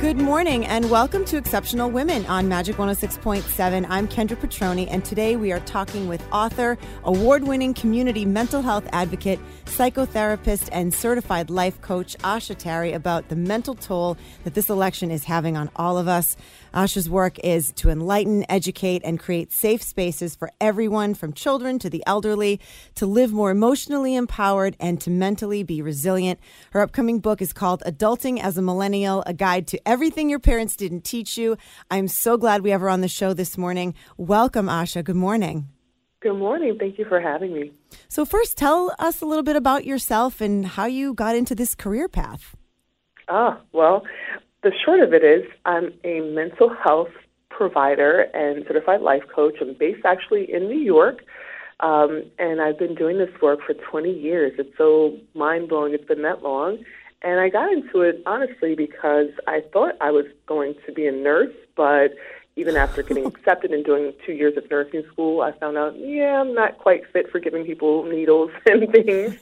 Good morning and welcome to Exceptional Women on Magic 106.7. I'm Kendra Petroni, and today we are talking with author, award-winning community mental health advocate, psychotherapist, and certified life coach Asha Tarry about the mental toll that this election is having on all of us. Asha's work is to enlighten, educate, and create safe spaces for everyone, from children to the elderly, to live more emotionally empowered and to mentally be resilient. Her upcoming book is called Adulting as a Millennial, A Guide to Everything Your Parents Didn't Teach You. I'm so glad we have her on the show this morning. Welcome, Asha. Good morning. Good morning. Thank you for having me. So first, tell us a little bit about yourself and how you got into this career path. Well, the short of it is I'm a mental health provider and certified life coach. I'm based actually in New York, and I've been doing this work for 20 years. It's so mind-blowing it's been that long. And I got into it, honestly, because I thought I was going to be a nurse, but even after getting accepted and doing 2 years of nursing school, I found out, I'm not quite fit for giving people needles and things.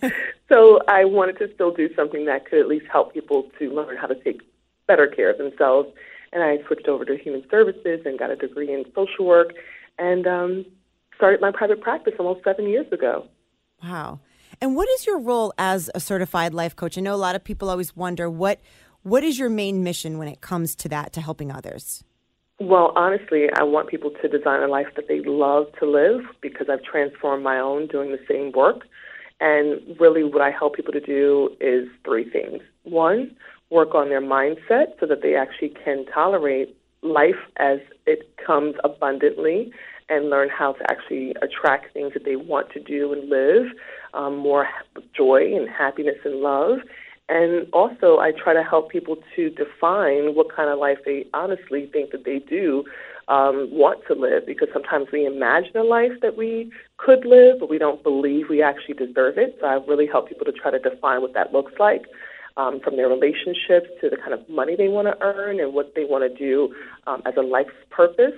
So I wanted to still do something that could at least help people to learn how to take better care of themselves. And I switched over to human services and got a degree in social work and started my private practice almost 7 years ago. Wow. And what is your role as a certified life coach? I know a lot of people always wonder, what is your main mission when it comes to that, to helping others? Well, honestly, I want people to design a life that they love to live, because I've transformed my own doing the same work. And really what I help people to do is three things. One, work on their mindset so that they actually can tolerate life as it comes abundantly, and learn how to actually attract things that they want to do and live, more joy and happiness and love. And also I try to help people to define what kind of life they honestly think that they do want to live, because sometimes we imagine a life that we could live, but we don't believe we actually deserve it. So I really help people to try to define what that looks like, from their relationships to the kind of money they want to earn and what they want to do as a life's purpose.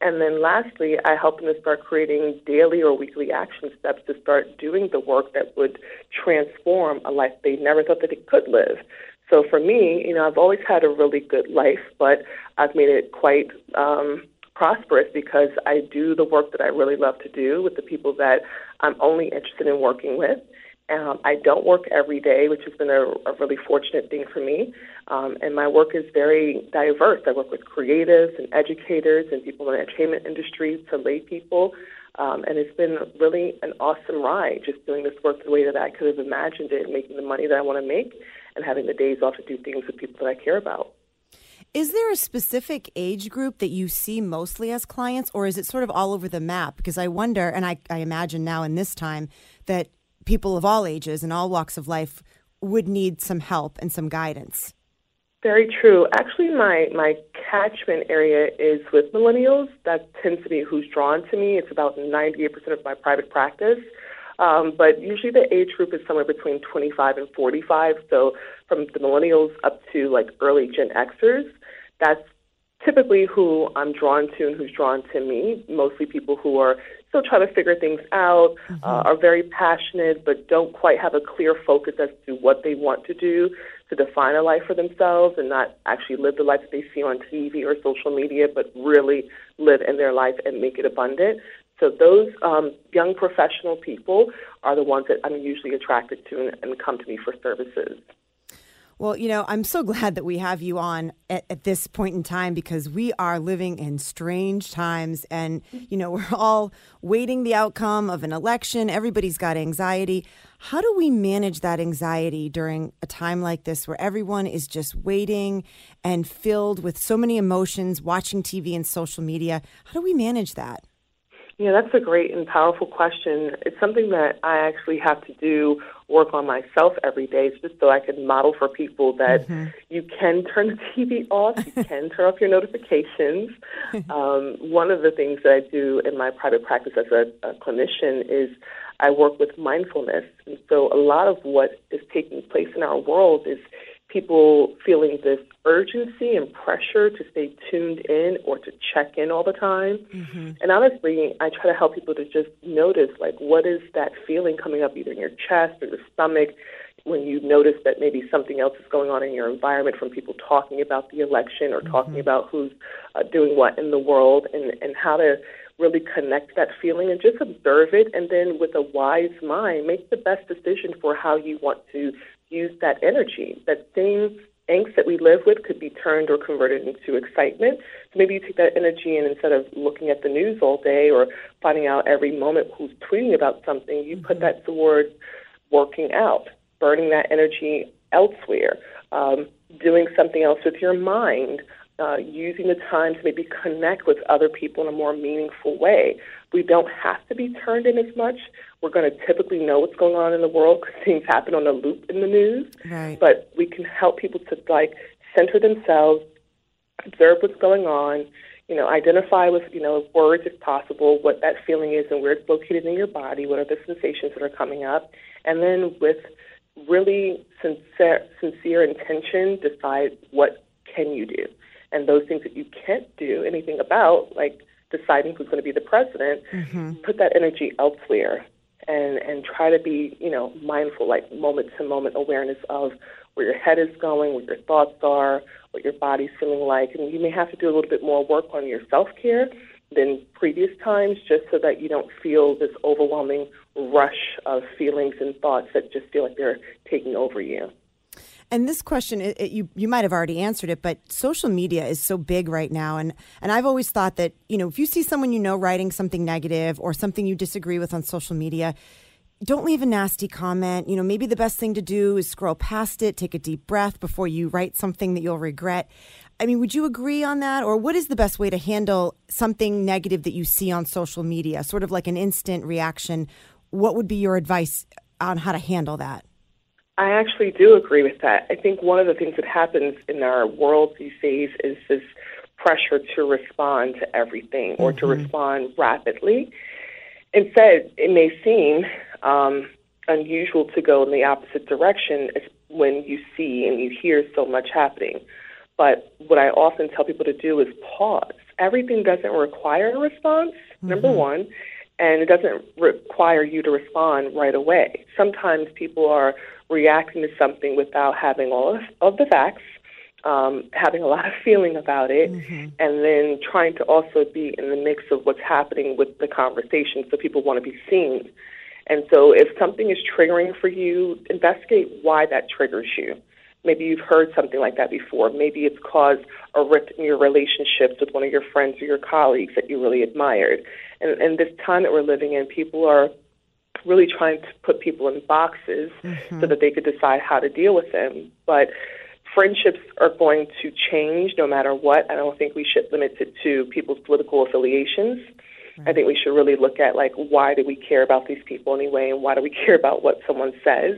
And then lastly, I help them to start creating daily or weekly action steps to start doing the work that would transform a life they never thought that they could live. So for me, I've always had a really good life, but I've made it quite prosperous because I do the work that I really love to do with the people that I'm only interested in working with. I don't work every day, which has been a really fortunate thing for me. And my work is very diverse. I work with creatives and educators and people in the entertainment industry to lay people. And it's been really an awesome ride, just doing this work the way that I could have imagined it, making the money that I want to make and having the days off to do things with people that I care about. Is there a specific age group that you see mostly as clients, or is it sort of all over the map? Because I wonder, and I imagine now in this time, that people of all ages and all walks of life would need some help and some guidance. Very true. Actually, my catchment area is with millennials. That tends to be who's drawn to me. It's about 98% of my private practice. But usually the age group is somewhere between 25 and 45. So from the millennials up to like early Gen Xers, that's typically who I'm drawn to and who's drawn to me, mostly people who are still trying to figure things out, are very passionate, but don't quite have a clear focus as to what they want to do. to define a life for themselves and not actually live the life that they see on TV or social media, but really live in their life and make it abundant. So those young professional people are the ones that I'm usually attracted to and come to me for services. Well, you know, I'm so glad that we have you on at this point in time, because we are living in strange times and, you know, we're all waiting the outcome of an election. Everybody's got anxiety. How do we manage that anxiety during a time like this where everyone is just waiting and filled with so many emotions, watching TV and social media? How do we manage that? Yeah, that's a great and powerful question. It's something that I actually have to do work on myself every day, just so I can model for people that you can turn the TV off, you can turn off your notifications. One of the things that I do in my private practice as a clinician is I work with mindfulness. And so a lot of what is taking place in our world is people feeling this urgency and pressure to stay tuned in or to check in all the time. And honestly, I try to help people to just notice, like, what is that feeling coming up either in your chest or your stomach when you notice that maybe something else is going on in your environment from people talking about the election or talking about who's doing what in the world, and how to really connect that feeling and just observe it. And then with a wise mind, make the best decision for how you want to use that energy. That same angst that we live with could be turned or converted into excitement. So maybe you take that energy and instead of looking at the news all day or finding out every moment who's tweeting about something, you put that towards working out, burning that energy elsewhere, doing something else with your mind, using the time to maybe connect with other people in a more meaningful way. We don't have to be turned in as much. We're going to typically know what's going on in the world because things happen on a loop in the news. Right. But we can help people to, like, center themselves, observe what's going on, you know, identify with, you know, words if possible, what that feeling is and where it's located in your body, what are the sensations that are coming up, and then with really sincere intention, decide what can you do. And those things that you can't do anything about, like deciding who's going to be the president, put that energy elsewhere and try to be, you know, mindful, like moment-to-moment awareness of where your head is going, where your thoughts are, what your body's feeling like. And you may have to do a little bit more work on your self-care than previous times just so that you don't feel this overwhelming rush of feelings and thoughts that just feel like they're taking over you. And this question, you might have already answered it, but social media is so big right now. And I've always thought that, you know, if you see someone you know writing something negative or something you disagree with on social media, don't leave a nasty comment. You know, maybe the best thing to do is scroll past it, take a deep breath before you write something that you'll regret. I mean, would you agree on that? Or what is the best way to handle something negative that you see on social media, sort of like an instant reaction? What would be your advice on how to handle that? I actually do agree with that. I think one of the things that happens in our world these days is this pressure to respond to everything or to respond rapidly. Instead, it may seem unusual to go in the opposite direction when you see and you hear so much happening. But what I often tell people to do is pause. Everything doesn't require a response, number one, and it doesn't require you to respond right away. Sometimes people are reacting to something without having all of the facts, having a lot of feeling about it, and then trying to also be in the mix of what's happening with the conversation, so people want to be seen. And so if something is triggering for you, investigate why that triggers you. Maybe you've heard something like that before. Maybe it's caused a rift in your relationships with one of your friends or your colleagues that you really admired. And this time that we're living in, people are really trying to put people in boxes so that they could decide how to deal with them. But friendships are going to change no matter what. I don't think we should limit it to people's political affiliations. I think we should really look at, like, why do we care about these people anyway, and why do we care about what someone says,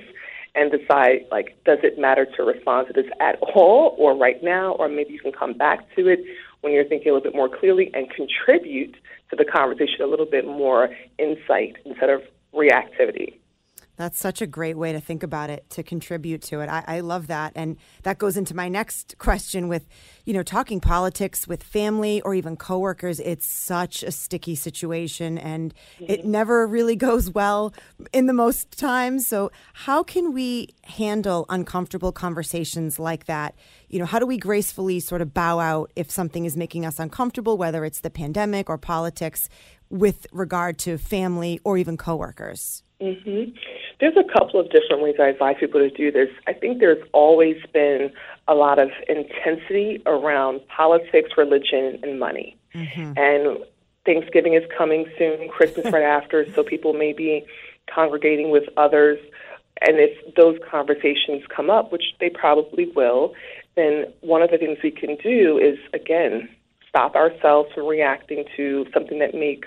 and decide, like, does it matter to respond to this at all or right now, or maybe you can come back to it when you're thinking a little bit more clearly and contribute to the conversation a little bit more insight instead of reactivity. That's such a great way to think about it, to contribute to it. I love that. And that goes into my next question with, you know, talking politics with family or even coworkers. It's such a sticky situation and it never really goes well in the most times. So how can we handle uncomfortable conversations like that? You know, how do we gracefully sort of bow out if something is making us uncomfortable, whether it's the pandemic or politics, with regard to family or even coworkers? Mm-hmm. There's a couple of different ways I advise people to do this. I think there's always been a lot of intensity around politics, religion, and money. Mm-hmm. And Thanksgiving is coming soon, Christmas right after, so people may be congregating with others. And if those conversations come up, which they probably will, then one of the things we can do is, again, stop ourselves from reacting to something that may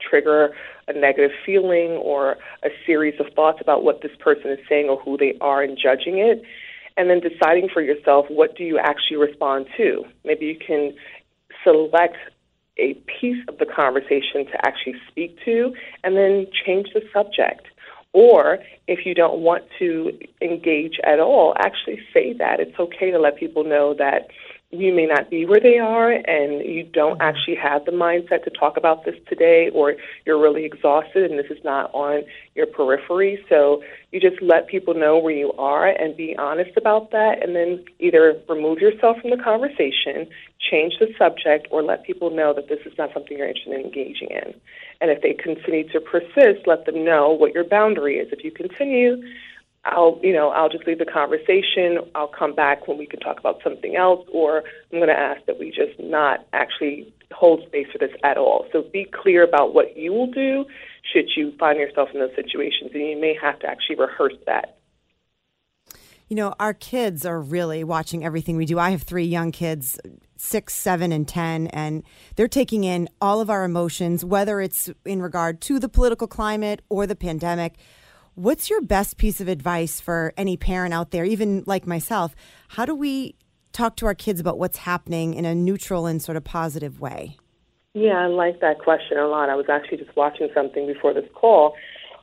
trigger a negative feeling or a series of thoughts about what this person is saying or who they are and judging it, and then deciding for yourself, what do you actually respond to? Maybe you can select a piece of the conversation to actually speak to and then change the subject. Or if you don't want to engage at all, actually say that. It's okay to let people know that you may not be where they are and you don't actually have the mindset to talk about this today, or you're really exhausted and this is not on your periphery. So you just let people know where you are and be honest about that, and then either remove yourself from the conversation, change the subject, or let people know that this is not something you're interested in engaging in. And if they continue to persist, let them know what your boundary is. If you continue, I'll just leave the conversation. I'll come back when we can talk about something else, or I'm going to ask that we just not actually hold space for this at all. So be clear about what you will do should you find yourself in those situations, and you may have to actually rehearse that. You know, our kids are really watching everything we do. I have 3 young kids, 6, 7, and 10, and they're taking in all of our emotions, whether it's in regard to the political climate or the pandemic. What's your best piece of advice for any parent out there, even like myself? How do we talk to our kids about what's happening in a neutral and sort of positive way? Yeah, I like that question a lot. I was actually just watching something before this call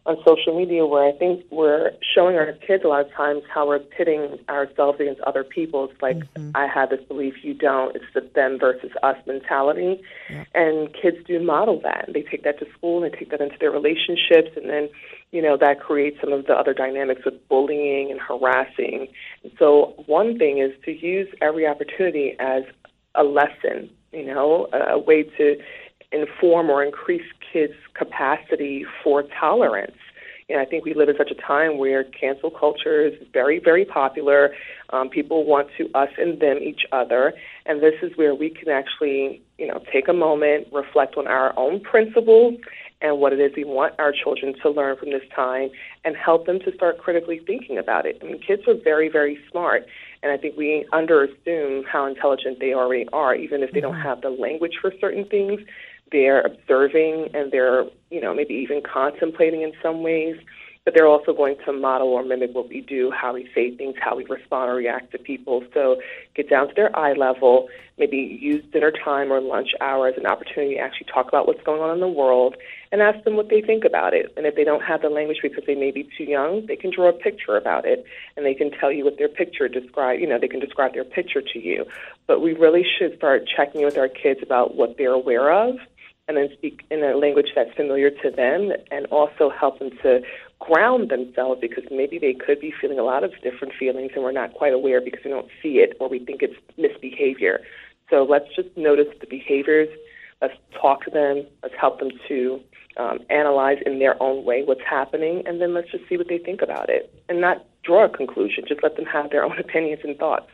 on social media where I think we're showing our kids a lot of times how we're pitting ourselves against other people. It's like, I have this belief, you don't. It's the them versus us mentality. Yeah. And kids do model that. They take that to school and they take that into their relationships. And then, you know, that creates some of the other dynamics with bullying and harassing. And so one thing is to use every opportunity as a lesson, you know, a way to inform or increase kids' capacity for tolerance. And I think we live in such a time where cancel culture is very, very popular. People want to us and them each other. And this is where we can actually, you know, take a moment, reflect on our own principles and what it is we want our children to learn from this time and help them to start critically thinking about it. I mean, kids are very, very smart. And I think we underassume how intelligent they already are, even if they don't have the language for certain things. They're observing and they're, you know, maybe even contemplating in some ways, but they're also going to model or mimic what we do, how we say things, how we respond or react to people. So get down to their eye level, maybe use dinner time or lunch hour as an opportunity to actually talk about what's going on in the world and ask them what they think about it. And if they don't have the language because they may be too young, they can draw a picture about it and they can tell you what their picture describe their picture to you. But we really should start checking in with our kids about what they're aware of, and then speak in a language that's familiar to them and also help them to ground themselves, because maybe they could be feeling a lot of different feelings and we're not quite aware because we don't see it or we think it's misbehavior. So let's just notice the behaviors. Let's talk to them. Let's help them to analyze in their own way what's happening, and then let's just see what they think about it and not draw a conclusion. Just let them have their own opinions and thoughts.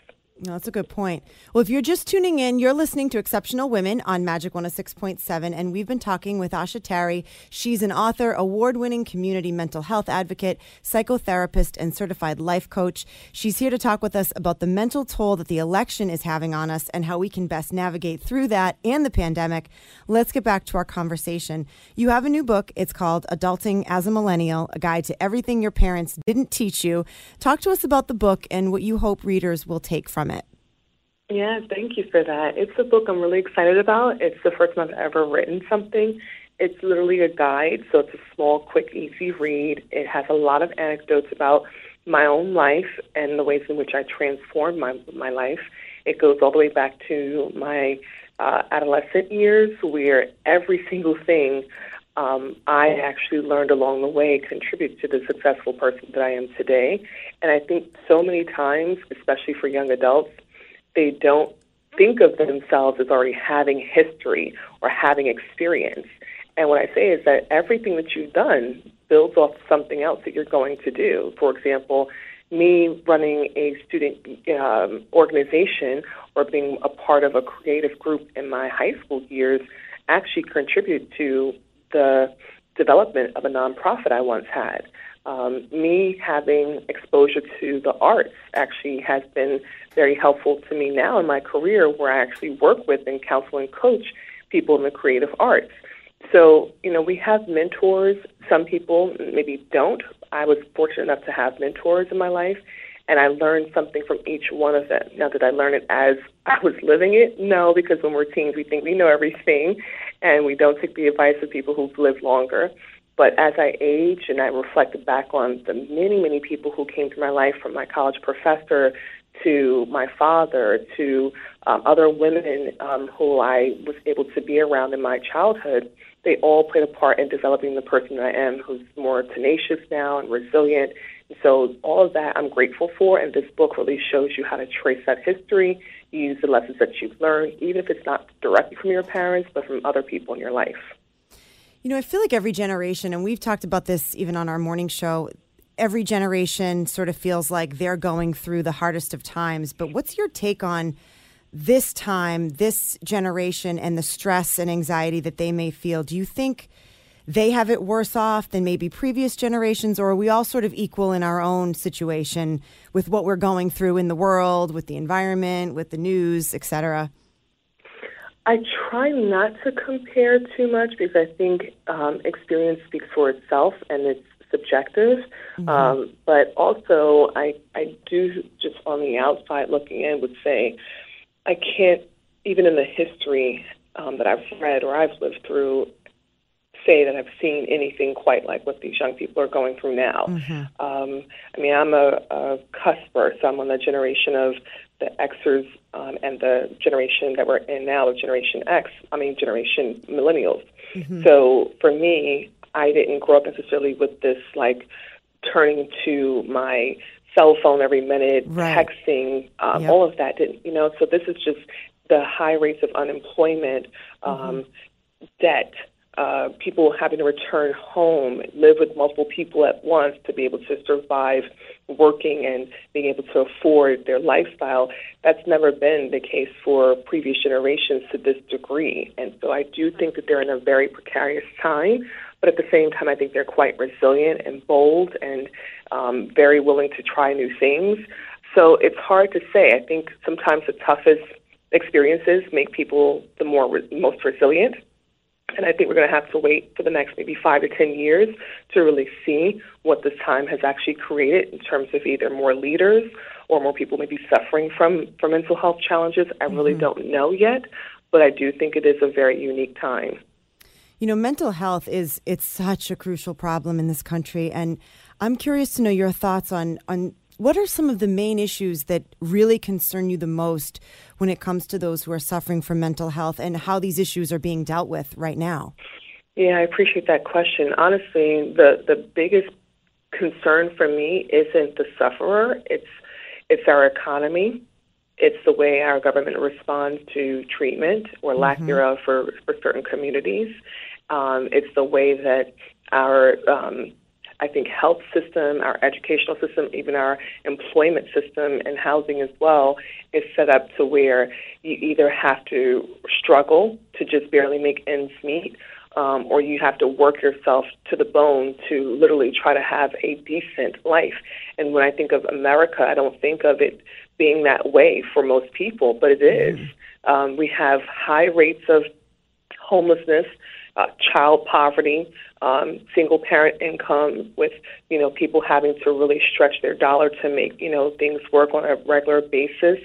No, that's a good point. Well, if you're just tuning in, you're listening to Exceptional Women on Magic 106.7, and we've been talking with Asha Tarry. She's an author, award-winning community mental health advocate, psychotherapist, and certified life coach. She's here to talk with us about the mental toll that the election is having on us and how we can best navigate through that and the pandemic. Let's get back to our conversation. You have a new book. It's called Adulting as a Millennial, A Guide to Everything Your Parents Didn't Teach You. Talk to us about the book and what you hope readers will take from it. Yeah, thank you for that. It's a book I'm really excited about. It's the first time I've ever written something It's literally a guide, so it's a small, quick, easy read. It has a lot of anecdotes about my own life and the ways in which I transformed my life. It goes all the way back to my adolescent years, where every single thing I actually learned along the way contributes to the successful person that I am today. And I think so many times, especially for young adults, they don't think of themselves as already having history or having experience. And what I say is that everything that you've done builds off something else that you're going to do. For example, me running a student organization or being a part of a creative group in my high school years actually contributed to the development of a nonprofit I once had. Me having exposure to the arts actually has been very helpful to me now in my career, where I actually work with and counsel and coach people in the creative arts. So, you know, we have mentors. Some people maybe don't. I was fortunate enough to have mentors in my life, and I learned something from each one of them. Now, did I learn it as I was living it? No, because when we're teens, we think we know everything, and we don't take the advice of people who've lived longer. But as I age and I reflect back on the many, many people who came to my life, from my college professor to my father, to other women who I was able to be around in my childhood, they all played a part in developing the person that I am, who's more tenacious now and resilient. And so all of that I'm grateful for, and this book really shows you how to trace that history, use the lessons that you've learned, even if it's not directly from your parents, but from other people in your life. You know, I feel like every generation, and we've talked about this even on our morning show, every generation sort of feels like they're going through the hardest of times. But what's your take on this time, this generation, and the stress and anxiety that they may feel? Do you think they have it worse off than maybe previous generations, or are we all sort of equal in our own situation with what we're going through in the world, with the environment, with the news, et cetera? I try not to compare too much, because I think experience speaks for itself, and it's subjective. Mm-hmm. But also, I do, just on the outside looking in, would say I can't, even in the history that I've read or I've lived through, say that I've seen anything quite like what these young people are going through now. Mm-hmm. I mean, I'm a cusper, so I'm on the generation of the Xers and the generation that we're in now of Generation X, I mean, Generation Millennials. Mm-hmm. So for me, I didn't grow up necessarily with this, like, turning to my cell phone every minute, right, texting, yep, all of that, didn't, you know. So this is just the high rates of unemployment, mm-hmm, debt, people having to return home, live with multiple people at once to be able to survive working and being able to afford their lifestyle. That's never been the case for previous generations to this degree. And so I do think that they're in a very precarious time. But at the same time, I think they're quite resilient and bold and very willing to try new things. So it's hard to say. I think sometimes the toughest experiences make people the most resilient. And I think we're going to have to wait for the next maybe 5 to 10 years to really see what this time has actually created in terms of either more leaders or more people maybe suffering from mental health challenges. I really don't know yet, but I do think it is a very unique time. You know, mental health it's such a crucial problem in this country, and I'm curious to know your thoughts on what are some of the main issues that really concern you the most when it comes to those who are suffering from mental health, and how these issues are being dealt with right now? Yeah, I appreciate that question. Honestly, the biggest concern for me isn't the sufferer. It's our economy. It's the way our government responds to treatment or lack thereof for certain communities. It's the way that our, I think, health system, our educational system, even our employment system and housing as well, is set up to where you either have to struggle to just barely make ends meet, or you have to work yourself to the bone to literally try to have a decent life. And when I think of America, I don't think of it being that way for most people, but it is. We have high rates of homelessness, child poverty, single parent income, with, you know, people having to really stretch their dollar to make, you know, things work on a regular basis.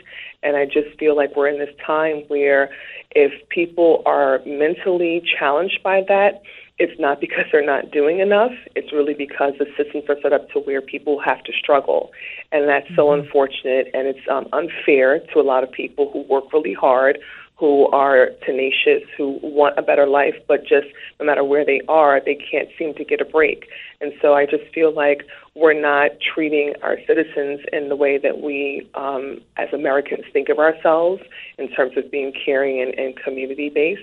And I just feel like we're in this time where if people are mentally challenged by that, it's not because they're not doing enough. It's really because the systems are set up to where people have to struggle. And that's so unfortunate, and it's unfair to a lot of people who work really hard, who are tenacious, who want a better life, but just no matter where they are, they can't seem to get a break. And so I just feel like we're not treating our citizens in the way that we, as Americans, think of ourselves in terms of being caring and community-based.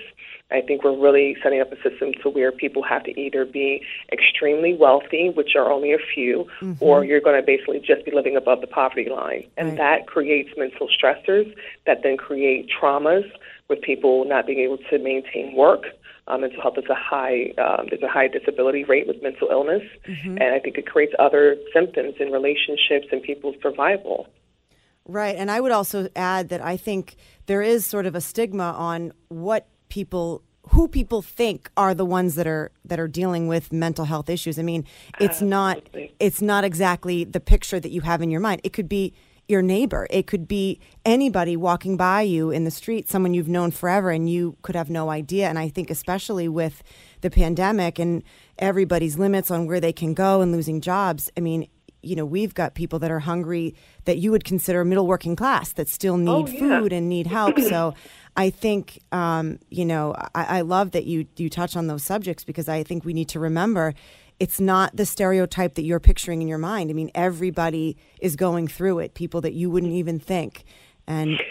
I think we're really setting up a system to where people have to either be extremely wealthy, which are only a few, or you're going to basically just be living above the poverty line. And that creates mental stressors that then create traumas with people not being able to maintain work. Mental health is a high, there's a high disability rate with mental illness. And I think it creates other symptoms in relationships and people's survival. Right. And I would also add that I think there is sort of a stigma on what people who people think are the ones that are dealing with mental health issues. I mean, it's not exactly the picture that you have in your mind. It could be your neighbor. It could be anybody walking by you in the street, someone you've known forever and you could have no idea. And I think especially with the pandemic and everybody's limits on where they can go and losing jobs, I mean, you know, we've got people that are hungry that you would consider middle working class that still need food and need help. So I think, you know, I love that you touch on those subjects because I think we need to remember it's not the stereotype that you're picturing in your mind. I mean, everybody is going through it, people that you wouldn't even think. And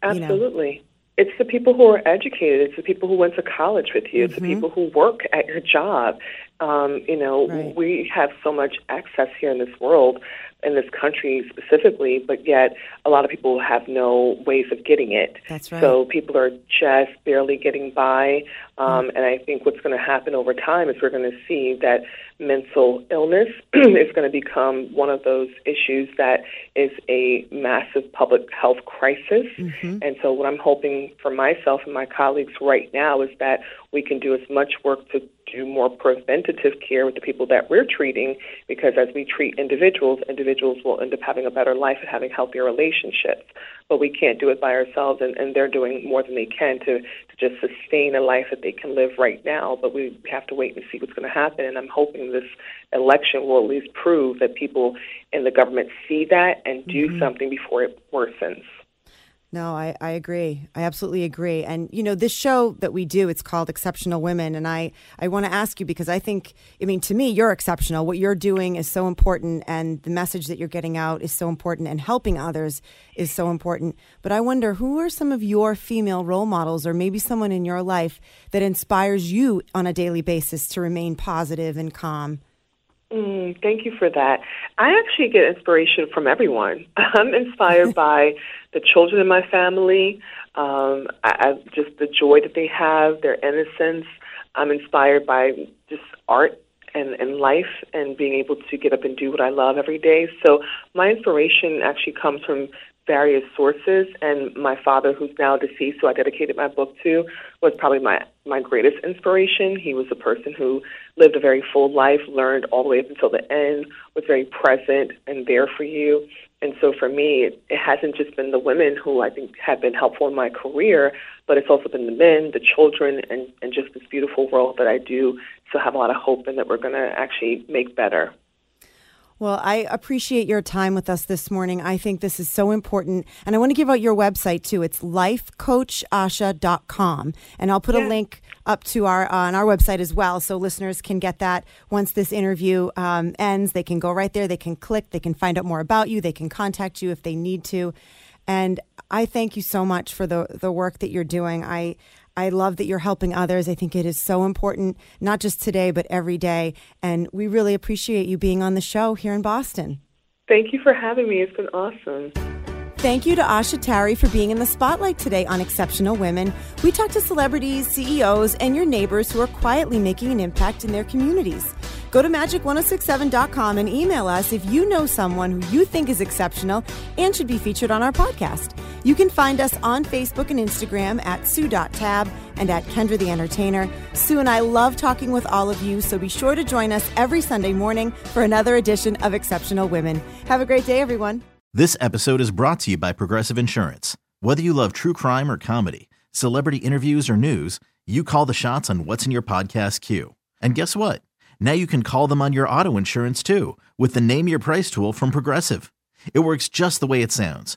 absolutely. It's the people who are educated. It's the people who went to college with you. It's the people who work at your job. You know, we have so much access here in this world, in this country specifically, but yet a lot of people have no ways of getting it. That's right. So people are just barely getting by. And I think what's going to happen over time is we're going to see that mental illness is going to become one of those issues that is a massive public health crisis. And so what I'm hoping for myself and my colleagues right now is that we can do as much work to do more preventative care with the people that we're treating, because as we treat individuals, individuals will end up having a better life and having healthier relationships. But we can't do it by ourselves, and they're doing more than they can to just sustain a life that they can live right now. But we have to wait and see what's going to happen, and I'm hoping this election will at least prove that people in the government see that and do something before it worsens. No, I agree. I absolutely agree. And, you know, this show that we do, it's called Exceptional Women. And I want to ask you because I think, I mean, to me, you're exceptional. What you're doing is so important. And the message that you're getting out is so important. And helping others is so important. But I wonder, who are some of your female role models or maybe someone in your life that inspires you on a daily basis to remain positive and calm? Thank you for that. I actually get inspiration from everyone. I'm inspired by the children in my family, just the joy that they have, their innocence. I'm inspired by just art and life and being able to get up and do what I love every day. So my inspiration actually comes from various sources, and my father, who's now deceased, who I dedicated my book to, was probably my greatest inspiration. He was a person who lived a very full life, learned all the way up until the end, was very present and there for you. And so for me, it hasn't just been the women who I think have been helpful in my career, but it's also been the men, the children, and just this beautiful world that I do still have a lot of hope in that we're going to actually make better. Well, I appreciate your time with us this morning. I think this is so important. And I want to give out your website, too. It's lifecoachasha.com. And I'll put a link up to on our website as well, so listeners can get that once this interview ends. They can go right there. They can click. They can find out more about you. They can contact you if they need to. And I thank you so much for the work that you're doing. I love that you're helping others. I think it is so important, not just today, but every day. And we really appreciate you being on the show here in Boston. Thank you for having me. It's been awesome. Thank you to Asha Tarry for being in the spotlight today on Exceptional Women. We talk to celebrities, CEOs, and your neighbors who are quietly making an impact in their communities. Go to magic1067.com and email us if you know someone who you think is exceptional and should be featured on our podcast. You can find us on Facebook and Instagram at sue.tab and at Kendra the Entertainer. Sue and I love talking with all of you, so be sure to join us every Sunday morning for another edition of Exceptional Women. Have a great day, everyone. This episode is brought to you by Progressive Insurance. Whether you love true crime or comedy, celebrity interviews or news, you call the shots on what's in your podcast queue. And guess what? Now you can call them on your auto insurance too with the Name Your Price tool from Progressive. It works just the way it sounds.